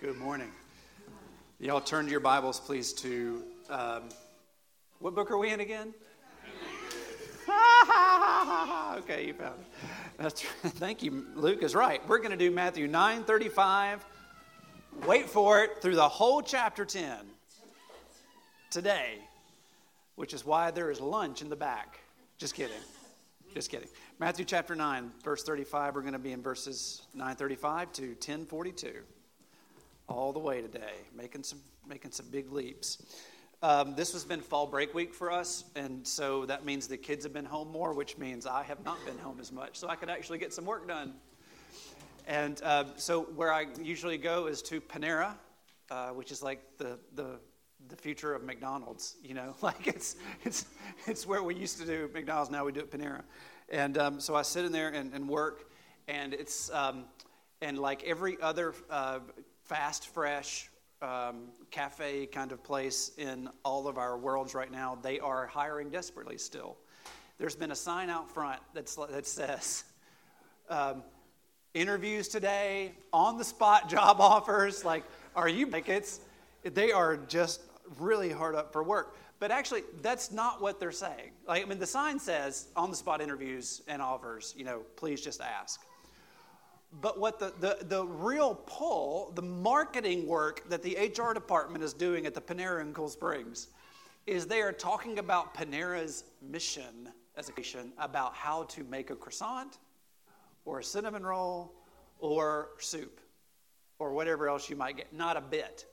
Good morning. Y'all turn to your Bibles, please, to, what book are we in again? Okay, you found it. That's right. Thank you, Luke is right. We're going to do Matthew 9:35, wait for it, through the whole chapter 10 today, which is why there is lunch in the back. Just kidding. Just kidding. Matthew chapter 9, verse 35. We're going to be in verses 9:35 to 10:42. All the way today, making some big leaps. This has been fall break week for us, and so that means the kids have been home more, which means I have not been home as much, so I could actually get some work done. And so where I usually go is to Panera, which is like the future of McDonald's, you know, like it's where we used to do McDonald's, now we do it Panera. And so I sit in there and work, and it's and like every other fast, fresh cafe kind of place in all of our worlds right now, they are hiring desperately still. There's been a sign out front that says, interviews today, on-the-spot job offers, like, are you tickets? They are just really hard up for work. But actually, that's not what they're saying. Like, I mean, the sign says, on-the-spot interviews and offers, you know, please just ask. But what the real pull, the marketing work that the HR department is doing at the Panera in Cool Springs, is they are talking about Panera's mission as a nation, about how to make a croissant or a cinnamon roll or soup or whatever else you might get. Not a bit.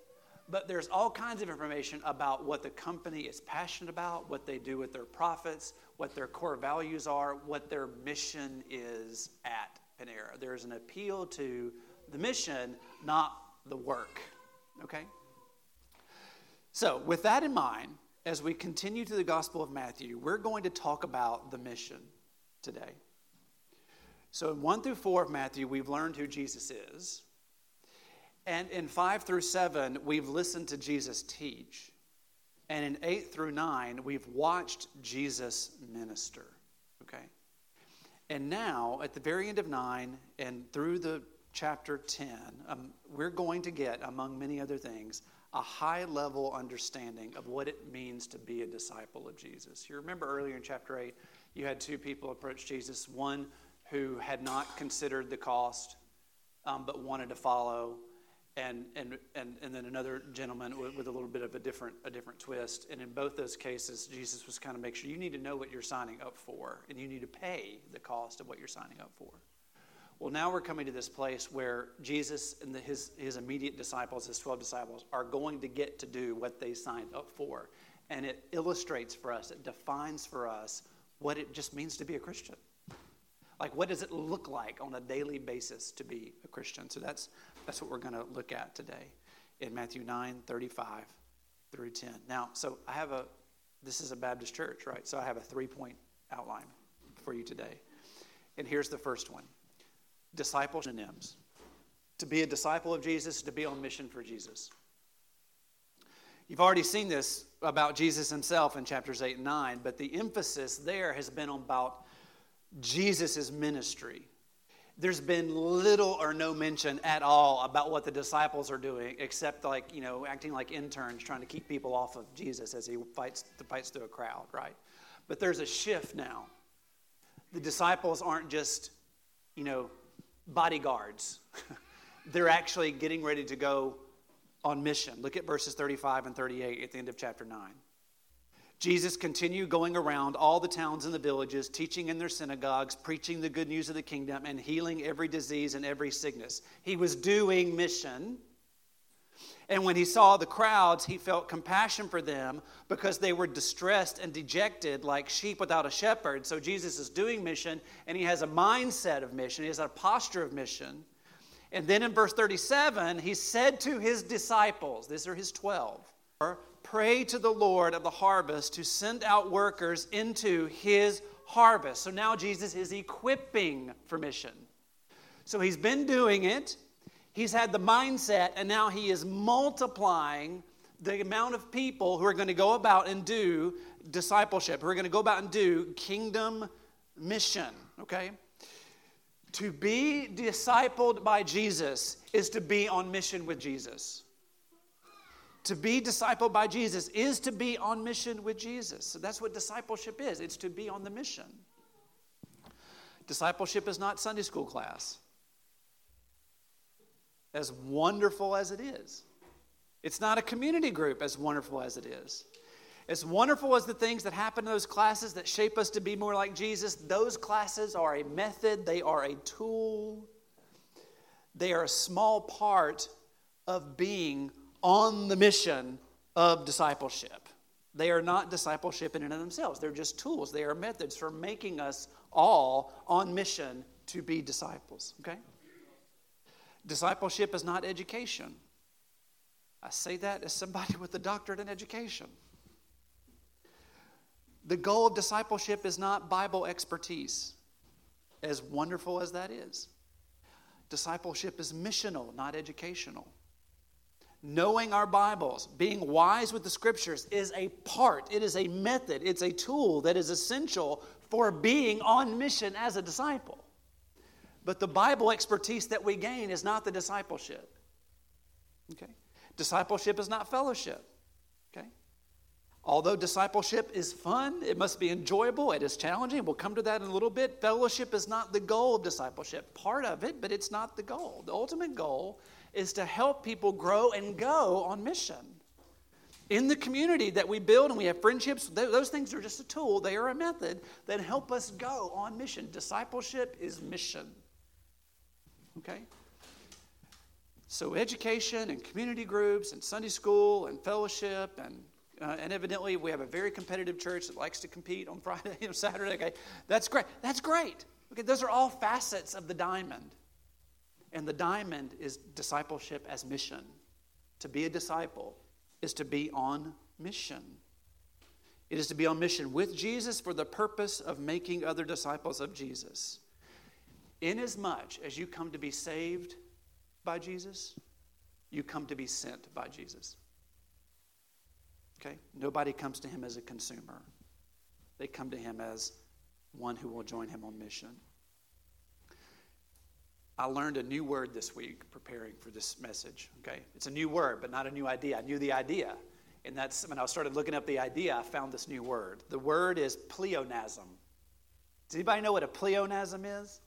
But there's all kinds of information about what the company is passionate about, what they do with their profits, what their core values are, what their mission is at Panera. There's an appeal to the mission, not the work. Okay? So, with that in mind, as we continue to the Gospel of Matthew, we're going to talk about the mission today. So, in 1 through 4 of Matthew, we've learned who Jesus is. And in 5 through 7, we've listened to Jesus teach. And in 8 through 9, we've watched Jesus minister. Okay? And now, at the very end of 9 and through the chapter 10, we're going to get, among many other things, a high-level understanding of what it means to be a disciple of Jesus. You remember earlier in chapter 8, you had two people approach Jesus, one who had not considered the cost but wanted to follow, and then another gentleman with a little bit of a different twist. And in both those cases, Jesus was kind of make sure you need to know what you're signing up for, and you need to pay the cost of what you're signing up for. Well, now we're coming to this place where Jesus and his immediate disciples, his 12 disciples, are going to get to do what they signed up for. And it illustrates for us, it defines for us what it just means to be a Christian. Like, what does it look like on a daily basis to be a Christian? So that's what we're going to look at today in Matthew 9:35 through 10. Now, so I have this is a Baptist church, right? So I have a three-point outline for you today. And here's the first one. Discipleship synonyms. To be a disciple of Jesus, to be on mission for Jesus. You've already seen this about Jesus himself in chapters 8 and 9, but the emphasis there has been about Jesus' ministry. There's been little or no mention at all about what the disciples are doing, except like, you know, acting like interns trying to keep people off of Jesus as he fights through a crowd, right? But there's a shift now. The disciples aren't just, you know, bodyguards. They're actually getting ready to go on mission. Look at verses 35 and 38 at the end of chapter 9. Jesus continued going around all the towns and the villages, teaching in their synagogues, preaching the good news of the kingdom, and healing every disease and every sickness. He was doing mission. And when he saw the crowds, he felt compassion for them because they were distressed and dejected like sheep without a shepherd. So Jesus is doing mission, and he has a mindset of mission. He has a posture of mission. And then in verse 37, he said to his disciples, these are his 12, pray to the Lord of the harvest to send out workers into his harvest. So now Jesus is equipping for mission. So he's been doing it. He's had the mindset, and now he is multiplying the amount of people who are going to go about and do discipleship, who are going to go about and do kingdom mission, okay? To be discipled by Jesus is to be on mission with Jesus. To be discipled by Jesus is to be on mission with Jesus. So that's what discipleship is. It's to be on the mission. Discipleship is not Sunday school class. As wonderful as it is. It's not a community group, as wonderful as it is. As wonderful as the things that happen in those classes that shape us to be more like Jesus, those classes are a method, they are a tool, they are a small part of being on the mission of discipleship. They are not discipleship in and of themselves. They're just tools. They are methods for making us all on mission to be disciples, okay? Discipleship is not education. I say that as somebody with a doctorate in education. The goal of discipleship is not Bible expertise, as wonderful as that is. Discipleship is missional, not educational. Knowing our Bibles, being wise with the Scriptures is a part, it is a method, it's a tool that is essential for being on mission as a disciple. But the Bible expertise that we gain is not the discipleship. Okay? Discipleship is not fellowship. Okay? Although discipleship is fun, it must be enjoyable, it is challenging. We'll come to that in a little bit. Fellowship is not the goal of discipleship. Part of it, but it's not the goal. The ultimate goal is to help people grow and go on mission. In the community that we build and we have friendships, those things are just a tool. They are a method that help us go on mission. Discipleship is mission. Okay? So education and community groups and Sunday school and fellowship and evidently we have a very competitive church that likes to compete on Friday and Saturday. Okay, that's great. That's great. Okay, those are all facets of the diamond. And the diamond is discipleship as mission. To be a disciple is to be on mission. It is to be on mission with Jesus for the purpose of making other disciples of Jesus. Inasmuch as you come to be saved by Jesus, you come to be sent by Jesus. Okay? Nobody comes to him as a consumer. They come to him as one who will join him on mission. I learned a new word this week preparing for this message. Okay? It's a new word, but not a new idea. I knew the idea. And that's when I started looking up the idea, I found this new word. The word is pleonasm. Does anybody know what a pleonasm is?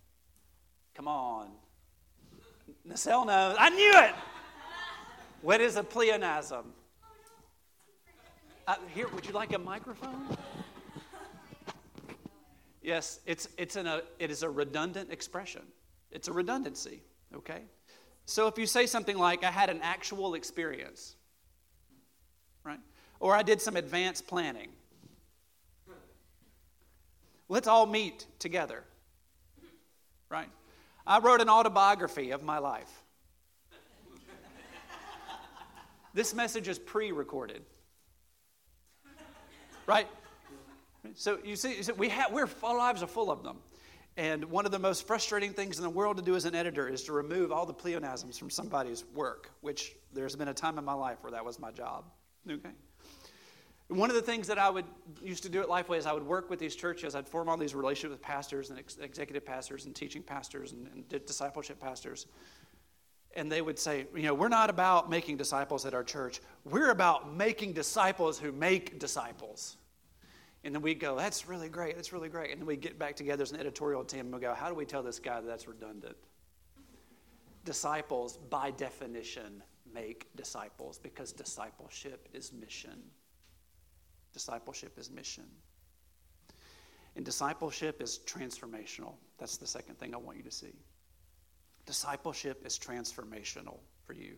Come on. Nacelle knows. I knew it! What is a pleonasm? Here, would you like a microphone? Yes, it is a redundant expression. It's a redundancy, okay? So if you say something like, I had an actual experience, right? Or I did some advanced planning. Let's all meet together, right? I wrote an autobiography of my life. This message is pre-recorded, right? So you see, our lives are full of them. And one of the most frustrating things in the world to do as an editor is to remove all the pleonasms from somebody's work, which there's been a time in my life where that was my job. Okay. One of the things that I used to do at Lifeway is I would work with these churches. I'd form all these relationships with pastors and executive pastors and teaching pastors and discipleship pastors. And they would say, we're not about making disciples at our church. We're about making disciples who make disciples. And then we'd go, that's really great, that's really great. And then we'd get back together as an editorial team and we'd go, how do we tell this guy that that's redundant? Disciples, by definition, make disciples because discipleship is mission. Discipleship is mission. And discipleship is transformational. That's the second thing I want you to see. Discipleship is transformational for you.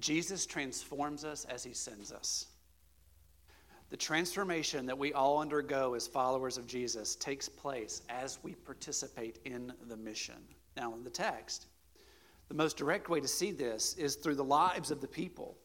Jesus transforms us as he sends us. The transformation that we all undergo as followers of Jesus takes place as we participate in the mission. Now, in the text, the most direct way to see this is through the lives of the people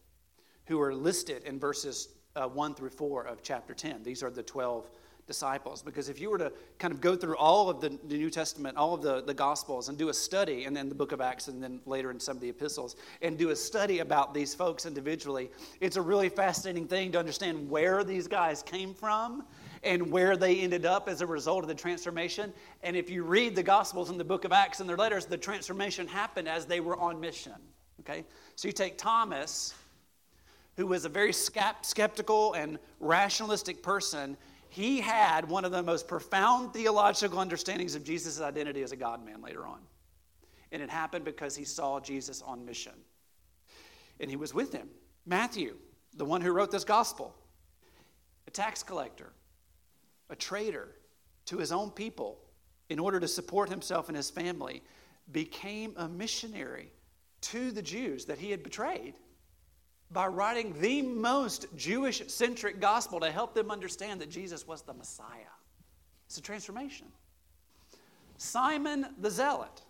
who are listed in verses 1 through 4 of chapter 10. These are the 12 disciples. Because if you were to kind of go through all of the New Testament, all of the Gospels, and do a study, and then the book of Acts, and then later in some of the epistles, and do a study about these folks individually, it's a really fascinating thing to understand where these guys came from and where they ended up as a result of the transformation. And if you read the Gospels and the book of Acts and their letters, the transformation happened as they were on mission. Okay? So you take Thomas, who was a very skeptical and rationalistic person. He had one of the most profound theological understandings of Jesus' identity as a God-man later on. And it happened because he saw Jesus on mission. And he was with him. Matthew, the one who wrote this gospel, a tax collector, a traitor to his own people in order to support himself and his family, became a missionary to the Jews that he had betrayed by writing the most Jewish-centric gospel to help them understand that Jesus was the Messiah. It's a transformation. Simon the Zealot,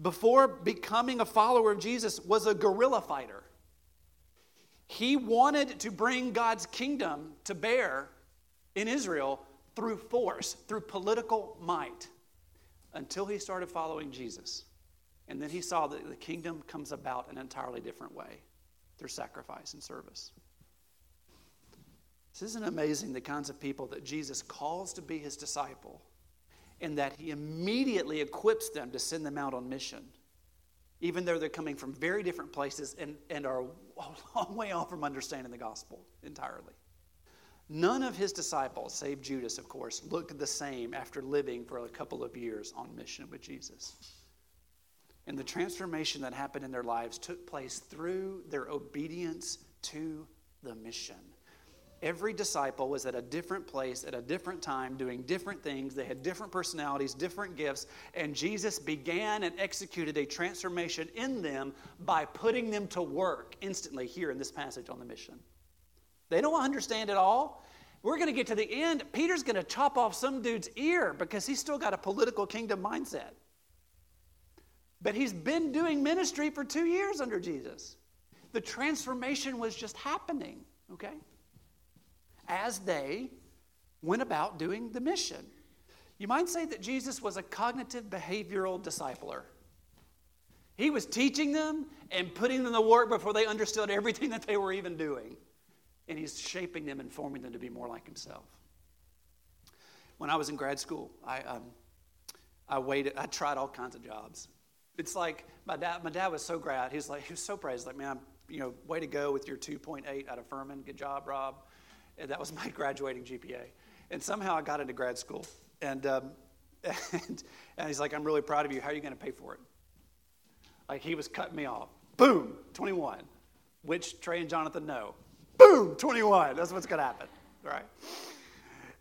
before becoming a follower of Jesus, was a guerrilla fighter. He wanted to bring God's kingdom to bear in Israel through force, through political might, until he started following Jesus. And then he saw that the kingdom comes about an entirely different way, through sacrifice and service. This isn't amazing, the kinds of people that Jesus calls to be his disciple, and that he immediately equips them to send them out on mission, even though they're coming from very different places and are a long way off from understanding the gospel entirely. None of his disciples, save Judas, of course, looked the same after living for a couple of years on mission with Jesus. And the transformation that happened in their lives took place through their obedience to the mission. Every disciple was at a different place at a different time, doing different things. They had different personalities, different gifts, and Jesus began and executed a transformation in them by putting them to work instantly here in this passage on the mission. They don't understand it all. We're going to get to the end. Peter's going to chop off some dude's ear because he's still got a political kingdom mindset. But he's been doing ministry for 2 years under Jesus. The transformation was just happening, okay? As they went about doing the mission. You might say that Jesus was a cognitive behavioral discipler. He was teaching them and putting them to work before they understood everything that they were even doing. And he's shaping them and forming them to be more like himself. When I was in grad school, I tried all kinds of jobs. It's like my dad was so glad. He was so proud. He's like, man, way to go with your 2.8 out of Furman. Good job, Rob. And that was my graduating GPA. And somehow I got into grad school. And he's like, I'm really proud of you. How are you going to pay for it? Like, he was cutting me off. Boom, 21. Which Trey and Jonathan know. Boom, 21. That's what's going to happen, right?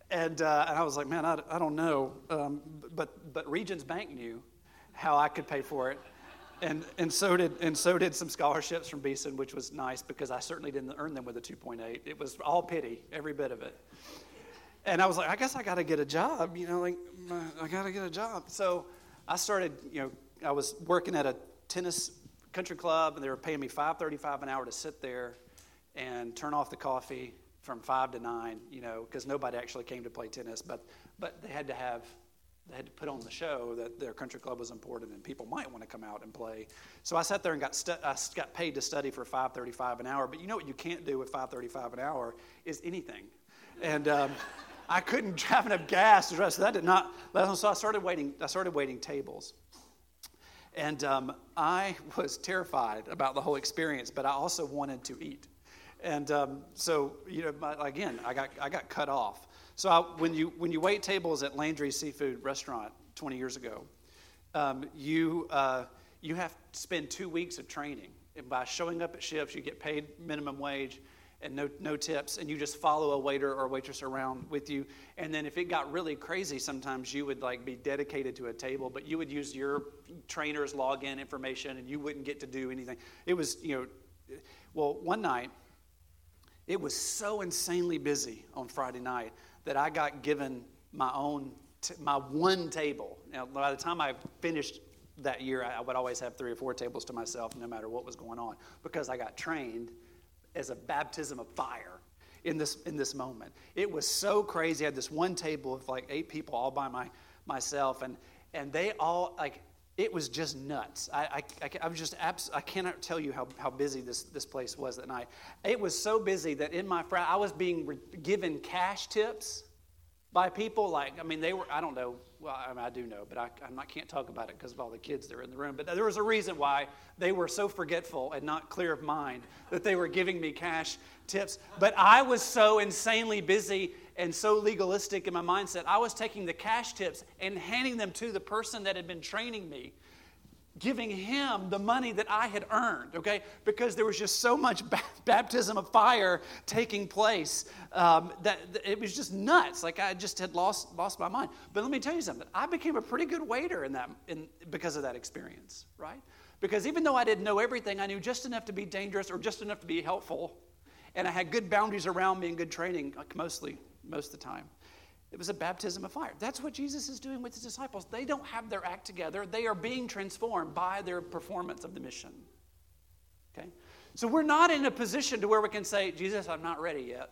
And I was like, man, I don't know. But Regions Bank knew how I could pay for it, and so did some scholarships from Beeson, which was nice because I certainly didn't earn them with a 2.8. It was all pity, every bit of it. And I was like, I guess I got to get a job, I got to get a job. So I started, I was working at a tennis country club, and they were paying me $5.35 an hour to sit there and turn off the coffee from 5 to 9, because nobody actually came to play tennis, but they had to put on the show that their country club was important and people might want to come out and play. So I sat there and got paid to study for $5.35 an hour. But you know what you can't do with $5.35 an hour is anything. And I couldn't have enough gas to rest. So I started waiting. I started waiting tables. And I was terrified about the whole experience, but I also wanted to eat. And I got cut off. So when you wait tables at Landry's seafood restaurant 20 years ago, you have to spend 2 weeks of training. And by showing up at shifts, you get paid minimum wage and no tips, and you just follow a waiter or a waitress around with you. And then if it got really crazy, sometimes you would be dedicated to a table, but you would use your trainer's login information, and you wouldn't get to do anything. It was one night, it was so insanely busy on Friday night that I got given my own, my one table. Now, by the time I finished that year, I would always have 3 or 4 tables to myself, no matter what was going on, because I got trained as a baptism of fire in this moment. It was so crazy. I had this one table of 8 people all by myself, and they all it was just nuts. I cannot tell you how busy this place was that night. It was so busy that I was being given cash tips by people like, I mean, they were, I don't know, well, I mean, I do know, but I can't talk about it because of all the kids that were in the room. But there was a reason why they were so forgetful and not clear of mind that they were giving me cash tips. But I was so insanely busy and so legalistic in my mindset, I was taking the cash tips and handing them to the person that had been training me, giving him the money that I had earned, okay? Because there was just so much baptism of fire taking place that it was just nuts. Like, I just had lost my mind. But let me tell you something. I became a pretty good waiter because of that experience, right? Because even though I didn't know everything, I knew just enough to be dangerous or just enough to be helpful. And I had good boundaries around me and good training, like most of the time. It was a baptism of fire. That's what Jesus is doing with his disciples. They don't have their act together. They are being transformed by their performance of the mission. Okay? So we're not in a position to where we can say, Jesus, I'm not ready yet.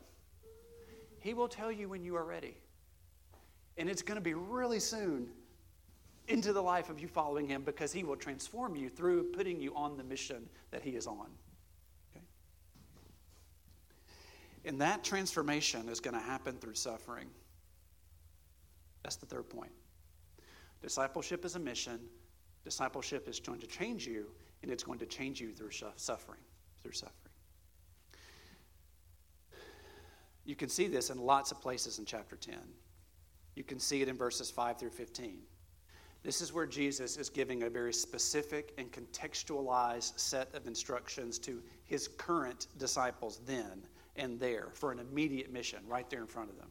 He will tell you when you are ready. And it's going to be really soon into the life of you following him, because he will transform you through putting you on the mission that he is on. Okay? And that transformation is going to happen through suffering. That's the third point. Discipleship is a mission. Discipleship is going to change you, and it's going to change you through suffering. Through suffering. You can see this in lots of places in chapter 10. You can see it in verses 5 through 15. This is where Jesus is giving a very specific and contextualized set of instructions to his current disciples then and there for an immediate mission right there in front of them.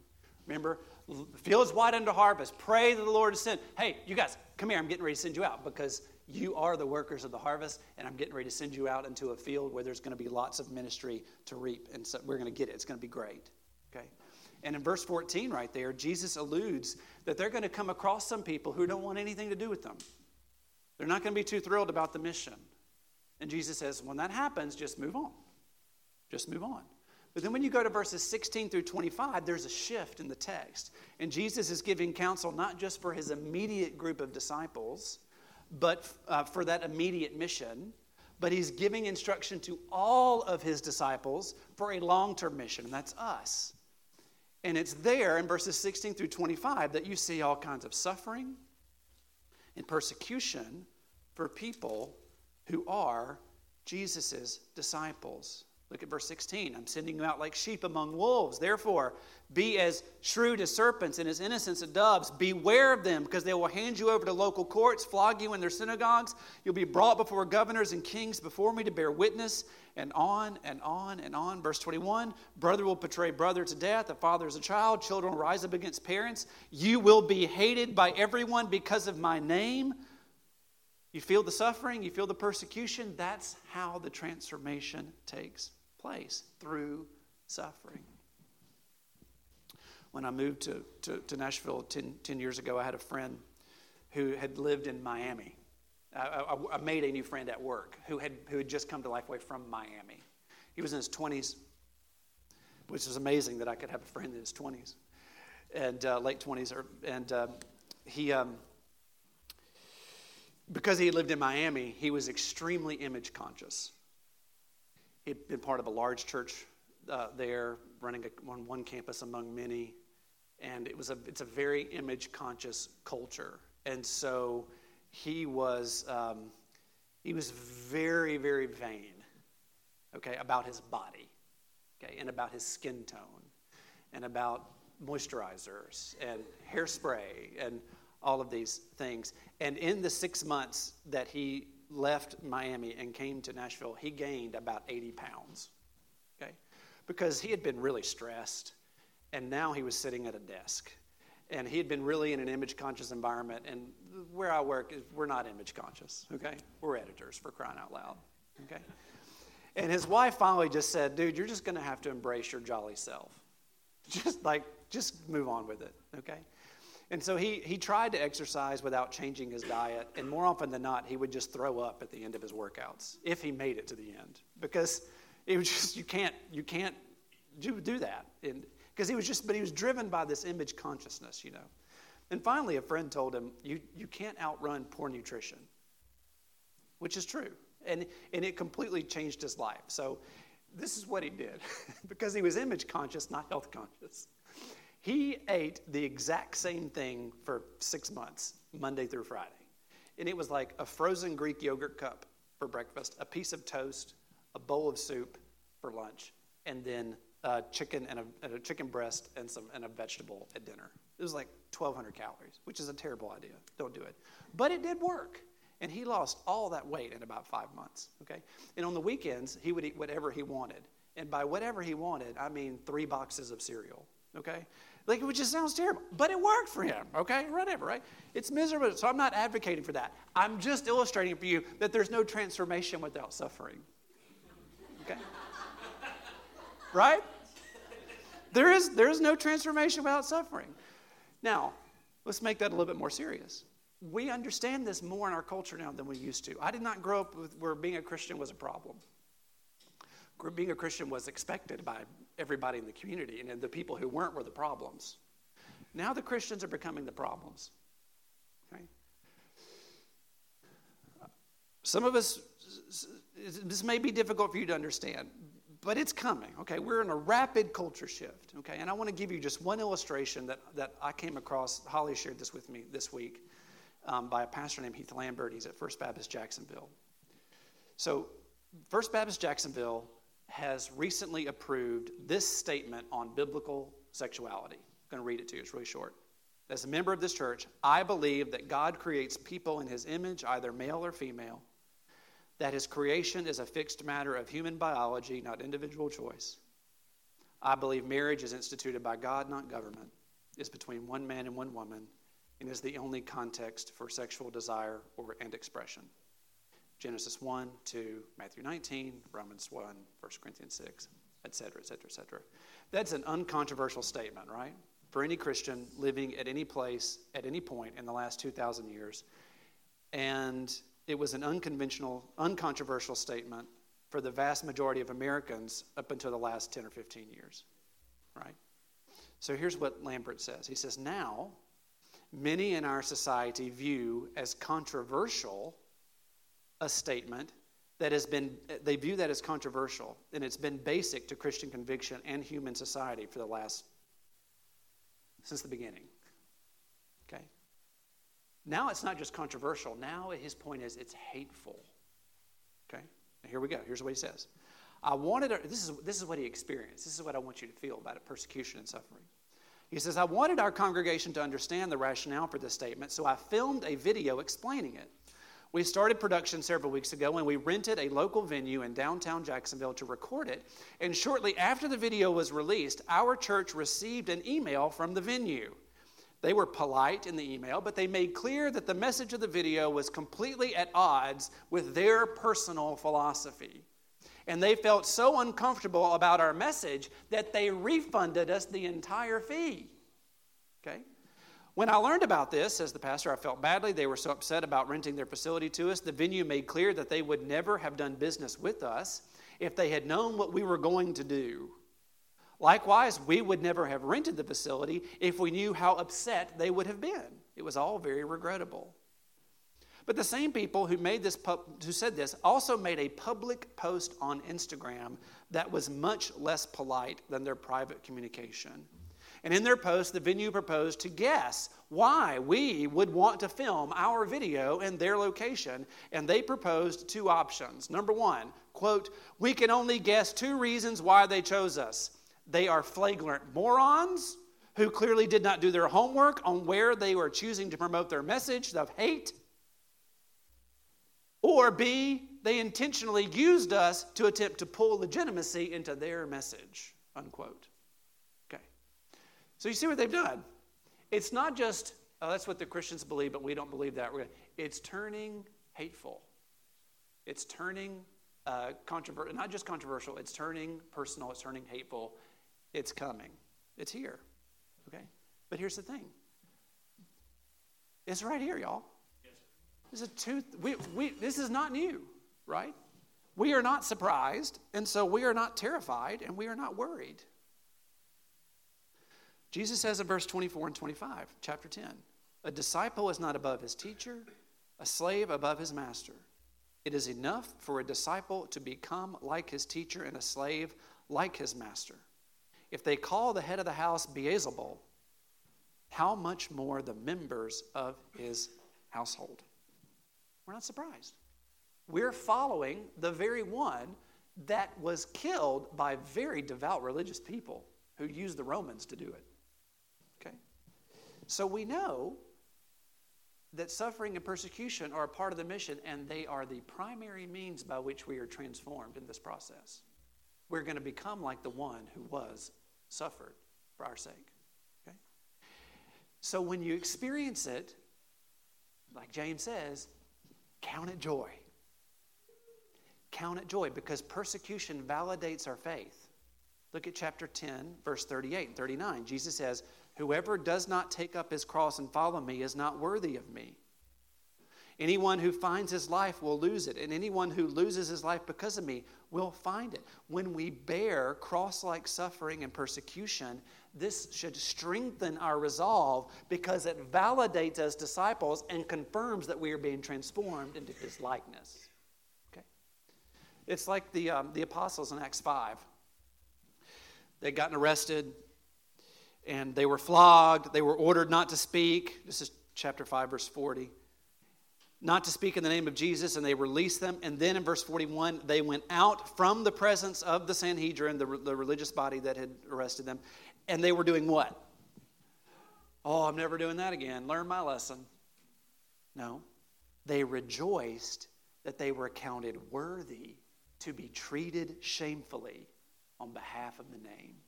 Remember, the field's wide unto harvest. Pray that the Lord is sent. Hey, you guys, come here. I'm getting ready to send you out because you are the workers of the harvest, and I'm getting ready to send you out into a field where there's going to be lots of ministry to reap, and so we're going to get it. It's going to be great, okay? And in verse 14 right there, Jesus alludes that they're going to come across some people who don't want anything to do with them. They're not going to be too thrilled about the mission. And Jesus says, when that happens, just move on. Just move on. But then when you go to verses 16 through 25, there's a shift in the text. And Jesus is giving counsel not just for his immediate group of disciples, but for that immediate mission. But he's giving instruction to all of his disciples for a long-term mission, and that's us. And it's there in verses 16 through 25 that you see all kinds of suffering and persecution for people who are Jesus' disciples. Look at verse 16. I'm sending you out like sheep among wolves. Therefore, be as shrewd as serpents and as innocent as doves. Beware of them, because they will hand you over to local courts, flog you in their synagogues. You'll be brought before governors and kings before me to bear witness. And on and on and on. Verse 21, brother will betray brother to death. The father is a child. Children will rise up against parents. You will be hated by everyone because of my name. You feel the suffering. You feel the persecution. That's how the transformation takes place, through suffering. When I moved to Nashville 10 years ago, I had a friend who had lived in Miami. I made a new friend at work who had just come to Lifeway from Miami. He was in his 20s, which was amazing that I could have a friend in his 20s, and late 20s. Because he lived in Miami, he was extremely image conscious. He'd been part of a large church there, running on one campus among many, and it's a very image-conscious culture. And so he was very, very vain, okay, about his body, okay, and about his skin tone, and about moisturizers and hairspray and all of these things. And in the 6 months that he left Miami and came to Nashville, he gained about 80 pounds, okay? Because he had been really stressed, and now he was sitting at a desk. And he had been really in an image-conscious environment, and where I work, we're not image-conscious, okay? We're editors, for crying out loud, okay? And his wife finally just said, dude, you're just going to have to embrace your jolly self. Just move on with it, okay? And so he tried to exercise without changing his diet, and more often than not, he would just throw up at the end of his workouts, if he made it to the end, because it was just, you can't do that. And because he was driven by this image consciousness, you know. And finally, a friend told him, you can't outrun poor nutrition, which is true, and it completely changed his life. So this is what he did, because he was image conscious, not health conscious. He ate the exact same thing for 6 months, Monday through Friday. And it was like a frozen Greek yogurt cup for breakfast, a piece of toast, a bowl of soup for lunch, and then chicken and a chicken breast and a vegetable at dinner. It was like 1,200 calories, which is a terrible idea. Don't do it. But it did work. And he lost all that weight in about 5 months, okay? And on the weekends, he would eat whatever he wanted. And by whatever he wanted, I mean 3 boxes of cereal, okay? Like, it just sounds terrible, but it worked for him, okay? Whatever, right? It's miserable, so I'm not advocating for that. I'm just illustrating for you that there's no transformation without suffering, okay? Right? There is no transformation without suffering. Now, let's make that a little bit more serious. We understand this more in our culture now than we used to. I did not grow up with where being a Christian was a problem. Being a Christian was expected by everybody in the community, and the people who weren't were the problems. Now the Christians are becoming the problems. Okay? Some of us, this may be difficult for you to understand, but it's coming, okay? We're in a rapid culture shift, okay? And I want to give you just one illustration that I came across. Holly shared this with me this week by a pastor named Heath Lambert. He's at First Baptist Jacksonville. So First Baptist Jacksonville has recently approved this statement on biblical sexuality. I'm going to read it to you. It's really short. As a member of this church, I believe that God creates people in his image, either male or female, that his creation is a fixed matter of human biology, not individual choice. I believe marriage is instituted by God, not government, is between one man and one woman, and is the only context for sexual desire and expression. Genesis 1, 2, Matthew 19, Romans 1, 1 Corinthians 6, et cetera, et cetera, et cetera. That's an uncontroversial statement, right? For any Christian living at any place, at any point in the last 2,000 years, and it was an unconventional, uncontroversial statement for the vast majority of Americans up until the last 10 or 15 years, right? So here's what Lambert says. He says, now, many in our society view as controversial a statement that is controversial, and it's been basic to Christian conviction and human society since the beginning, okay? Now it's not just controversial. Now his point is it's hateful. Okay? Now here we go. Here's what he says. This is what he experienced. This is what I want you to feel about it, persecution and suffering. He says, I wanted our congregation to understand the rationale for this statement, so I filmed a video explaining it. We started production several weeks ago, and we rented a local venue in downtown Jacksonville to record it. And shortly after the video was released, our church received an email from the venue. They were polite in the email, but they made clear that the message of the video was completely at odds with their personal philosophy. And they felt so uncomfortable about our message that they refunded us the entire fee. Okay? When I learned about this, says the pastor, I felt badly. They were so upset about renting their facility to us. The venue made clear that they would never have done business with us if they had known what we were going to do. Likewise, we would never have rented the facility if we knew how upset they would have been. It was all very regrettable. But the same people who said this also made a public post on Instagram that was much less polite than their private communication. And in their post, the venue proposed to guess why we would want to film our video in their location, and they proposed 2 options. Number 1, quote, we can only guess 2 reasons why they chose us. They are flagrant morons who clearly did not do their homework on where they were choosing to promote their message of hate. Or B, they intentionally used us to attempt to pull legitimacy into their message, unquote. Okay. So you see what they've done. It's not just, oh, that's what the Christians believe, but we don't believe that. It's turning hateful. It's turning controversial. Not just controversial, it's turning personal, it's turning hateful. It's coming. It's here, okay? But here's the thing. It's right here, y'all. Yes. This is not new, right? We are not surprised, and so we are not terrified, and we are not worried. Jesus says in verse 24 and 25, chapter 10, a disciple is not above his teacher, a slave above his master. It is enough for a disciple to become like his teacher and a slave like his master. If they call the head of the house Beelzebul, how much more the members of his household? We're not surprised. We're following the very one that was killed by very devout religious people who used the Romans to do it. Okay? So we know that suffering and persecution are a part of the mission, and they are the primary means by which we are transformed in this process. We're going to become like the one who was suffered for our sake. Okay? So when you experience it, like James says, count it joy. Count it joy, because persecution validates our faith. Look at chapter 10, verse 38 and 39. Jesus says, "Whoever does not take up his cross and follow me is not worthy of me. Anyone who finds his life will lose it, and anyone who loses his life because of me will find it." When we bear cross-like suffering and persecution, this should strengthen our resolve, because it validates as disciples and confirms that we are being transformed into his likeness. Okay? It's like the apostles in Acts 5. They'd gotten arrested, and they were flogged. They were ordered not to speak. This is chapter 5, verse 40. Not to speak in the name of Jesus, and they released them. And then in verse 41, they went out from the presence of the Sanhedrin, the religious body that had arrested them. And they were doing what? "Oh, I'm never doing that again. Learn my lesson." No. They rejoiced that they were counted worthy to be treated shamefully on behalf of the name.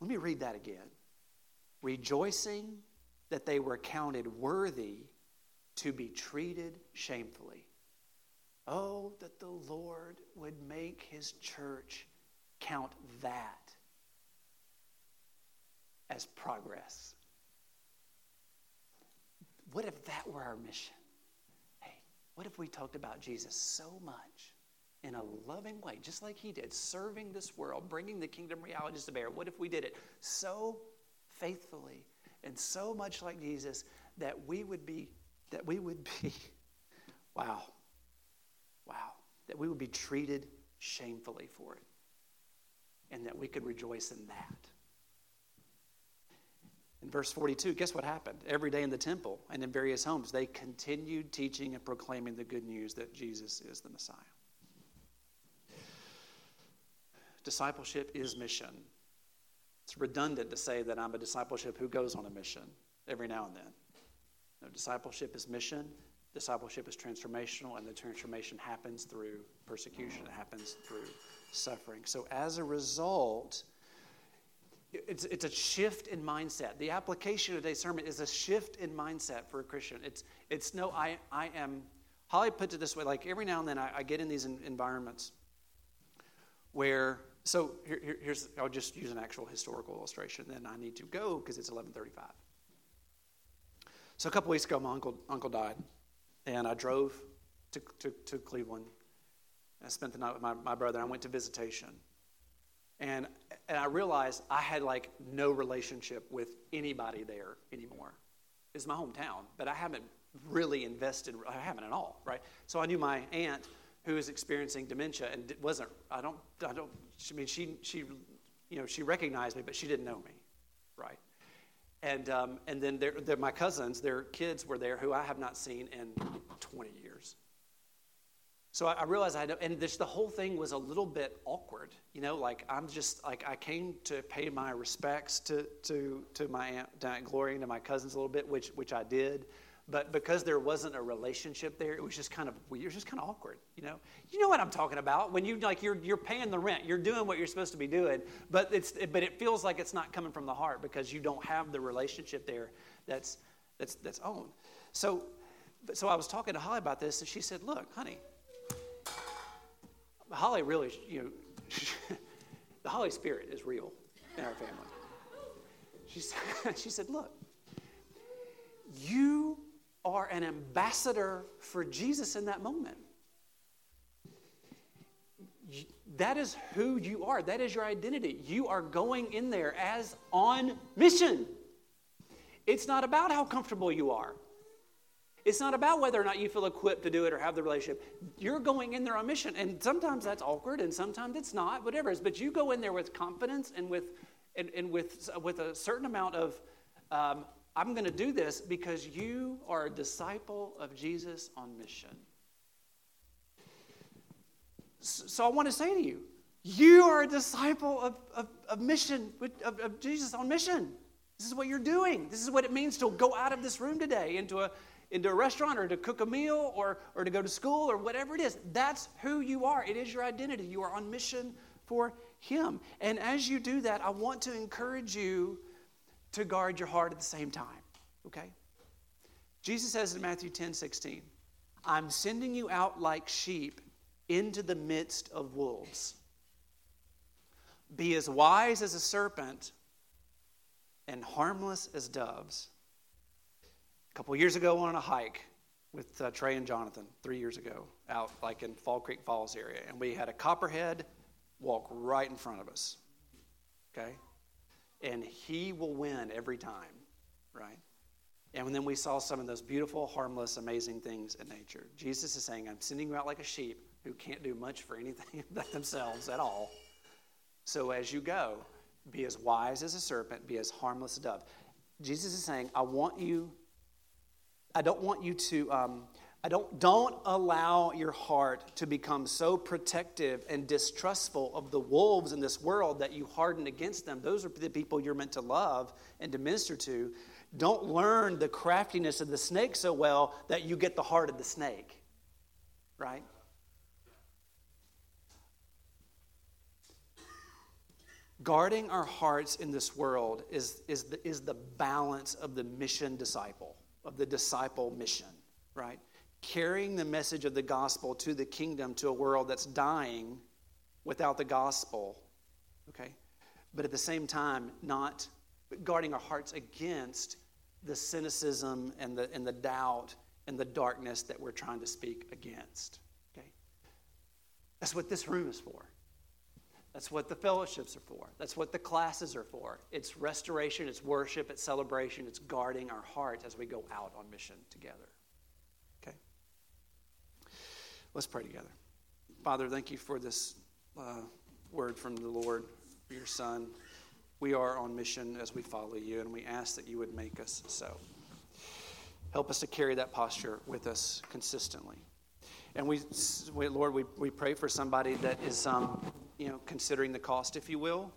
Let me read that again. Rejoicing that they were counted worthy to be treated shamefully. Oh, that the Lord would make his church count that as progress. What if that were our mission? Hey, what if we talked about Jesus so much in a loving way, just like he did, serving this world, bringing the kingdom realities to bear? What if we did it so faithfully and so much like Jesus that we would be, that we would be treated shamefully for it, and that we could rejoice in that? In verse 42, guess what happened? Every day in the temple and in various homes, they continued teaching and proclaiming the good news that Jesus is the Messiah. Discipleship is mission. It's redundant to say that I'm a discipleship who goes on a mission every now and then. No, discipleship is mission. Discipleship is transformational, and the transformation happens through persecution. It happens through suffering. So as a result, it's a shift in mindset. The application of today's sermon is a shift in mindset for a Christian. I am, Holly puts it this way, like every now and then I get in these environments where, so here's, I'll just use an actual historical illustration, then I need to go because it's 11:35. So a couple weeks ago, my uncle died, and I drove to Cleveland. I spent the night with my brother. I went to visitation, and I realized I had like no relationship with anybody there anymore. It's my hometown, but I haven't really invested. I haven't at all, right? So I knew my aunt, who is experiencing dementia, and it wasn't. I don't. I mean, she recognized me, but she didn't know me, right? And then my cousins, their kids were there, who I have not seen in 20 years. So I realized the whole thing was a little bit awkward, like I'm just, like I came to pay my respects to my Aunt Gloria and to my cousins a little bit, which I did. But because there wasn't a relationship there, it was just kind of weird. It was just kind of awkward, You know what I'm talking about? When you're paying the rent, you're doing what you're supposed to be doing, but it feels like it's not coming from the heart because you don't have the relationship there that's owned. So I was talking to Holly about this, and she said, "Look, honey, Holly really, the Holy Spirit is real in our family." She said, "Look, you are an ambassador for Jesus in that moment. That is who you are. That is your identity. You are going in there as on mission. It's not about how comfortable you are. It's not about whether or not you feel equipped to do it or have the relationship. You're going in there on mission. And sometimes that's awkward and sometimes it's not, whatever it is. But you go in there with confidence and with a certain amount of I'm going to do this because you are a disciple of Jesus on mission. So I want to say to you, you are a disciple of Jesus on mission. This is what you're doing. This is what it means to go out of this room today into a restaurant or to cook a meal or to go to school or whatever it is. That's who you are. It is your identity. You are on mission for Him. And as you do that, I want to encourage you to guard your heart at the same time. Okay? Jesus says in Matthew 10:16, I'm sending you out like sheep into the midst of wolves. Be as wise as a serpent and harmless as doves. A couple years ago on a hike with Trey and Jonathan, 3 years ago, out like in Fall Creek Falls area, and we had a copperhead walk right in front of us, okay? And he will win every time, right? And then we saw some of those beautiful, harmless, amazing things in nature. Jesus is saying, I'm sending you out like a sheep who can't do much for anything about themselves at all. So as you go, be as wise as a serpent, be as harmless as a dove. Jesus is saying, don't allow your heart to become so protective and distrustful of the wolves in this world that you harden against them. Those are the people you're meant to love and to minister to. Don't learn the craftiness of the snake so well that you get the heart of the snake, right? Guarding our hearts in this world is the balance of the mission disciple, of the disciple mission, right? Carrying the message of the gospel to the kingdom, to a world that's dying without the gospel, okay? But at the same time, not guarding our hearts against the cynicism and the doubt and the darkness that we're trying to speak against, okay? That's what this room is for. That's what the fellowships are for. That's what the classes are for. It's restoration, it's worship, it's celebration, it's guarding our hearts as we go out on mission together. Okay? Let's pray together. Father, thank you for this word from the Lord, your Son. We are on mission as we follow you, and we ask that you would make us so. Help us to carry that posture with us consistently. And we, Lord, we pray for somebody that is considering the cost, if you will,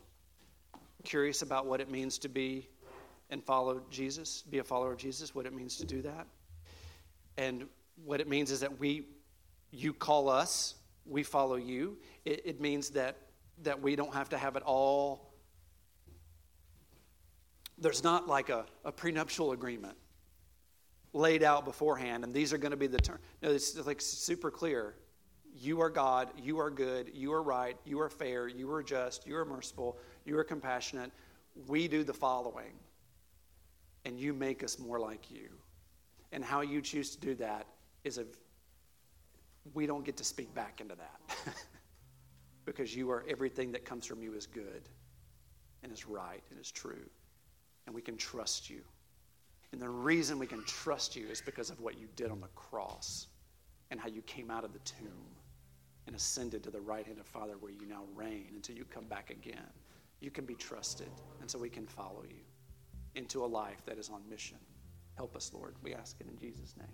curious about what it means to be and follow Jesus, be a follower of Jesus, what it means to do that. And what it means is that you call us, we follow you. It means that we don't have to have it all. There's not like a prenuptial agreement laid out beforehand, and these are going to be the terms. No, it's like super clear. You are God, you are good, you are right, you are fair, you are just, you are merciful, you are compassionate. We do the following, and you make us more like you. And how you choose to do that we don't get to speak back into that because you are everything that comes from you is good and is right and is true, and we can trust you. And the reason we can trust you is because of what you did on the cross and how you came out of the tomb and ascended to the right hand of Father where you now reign until you come back again. You can be trusted, and so we can follow you into a life that is on mission. Help us, Lord. We ask it in Jesus' name.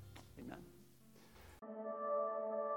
Amen.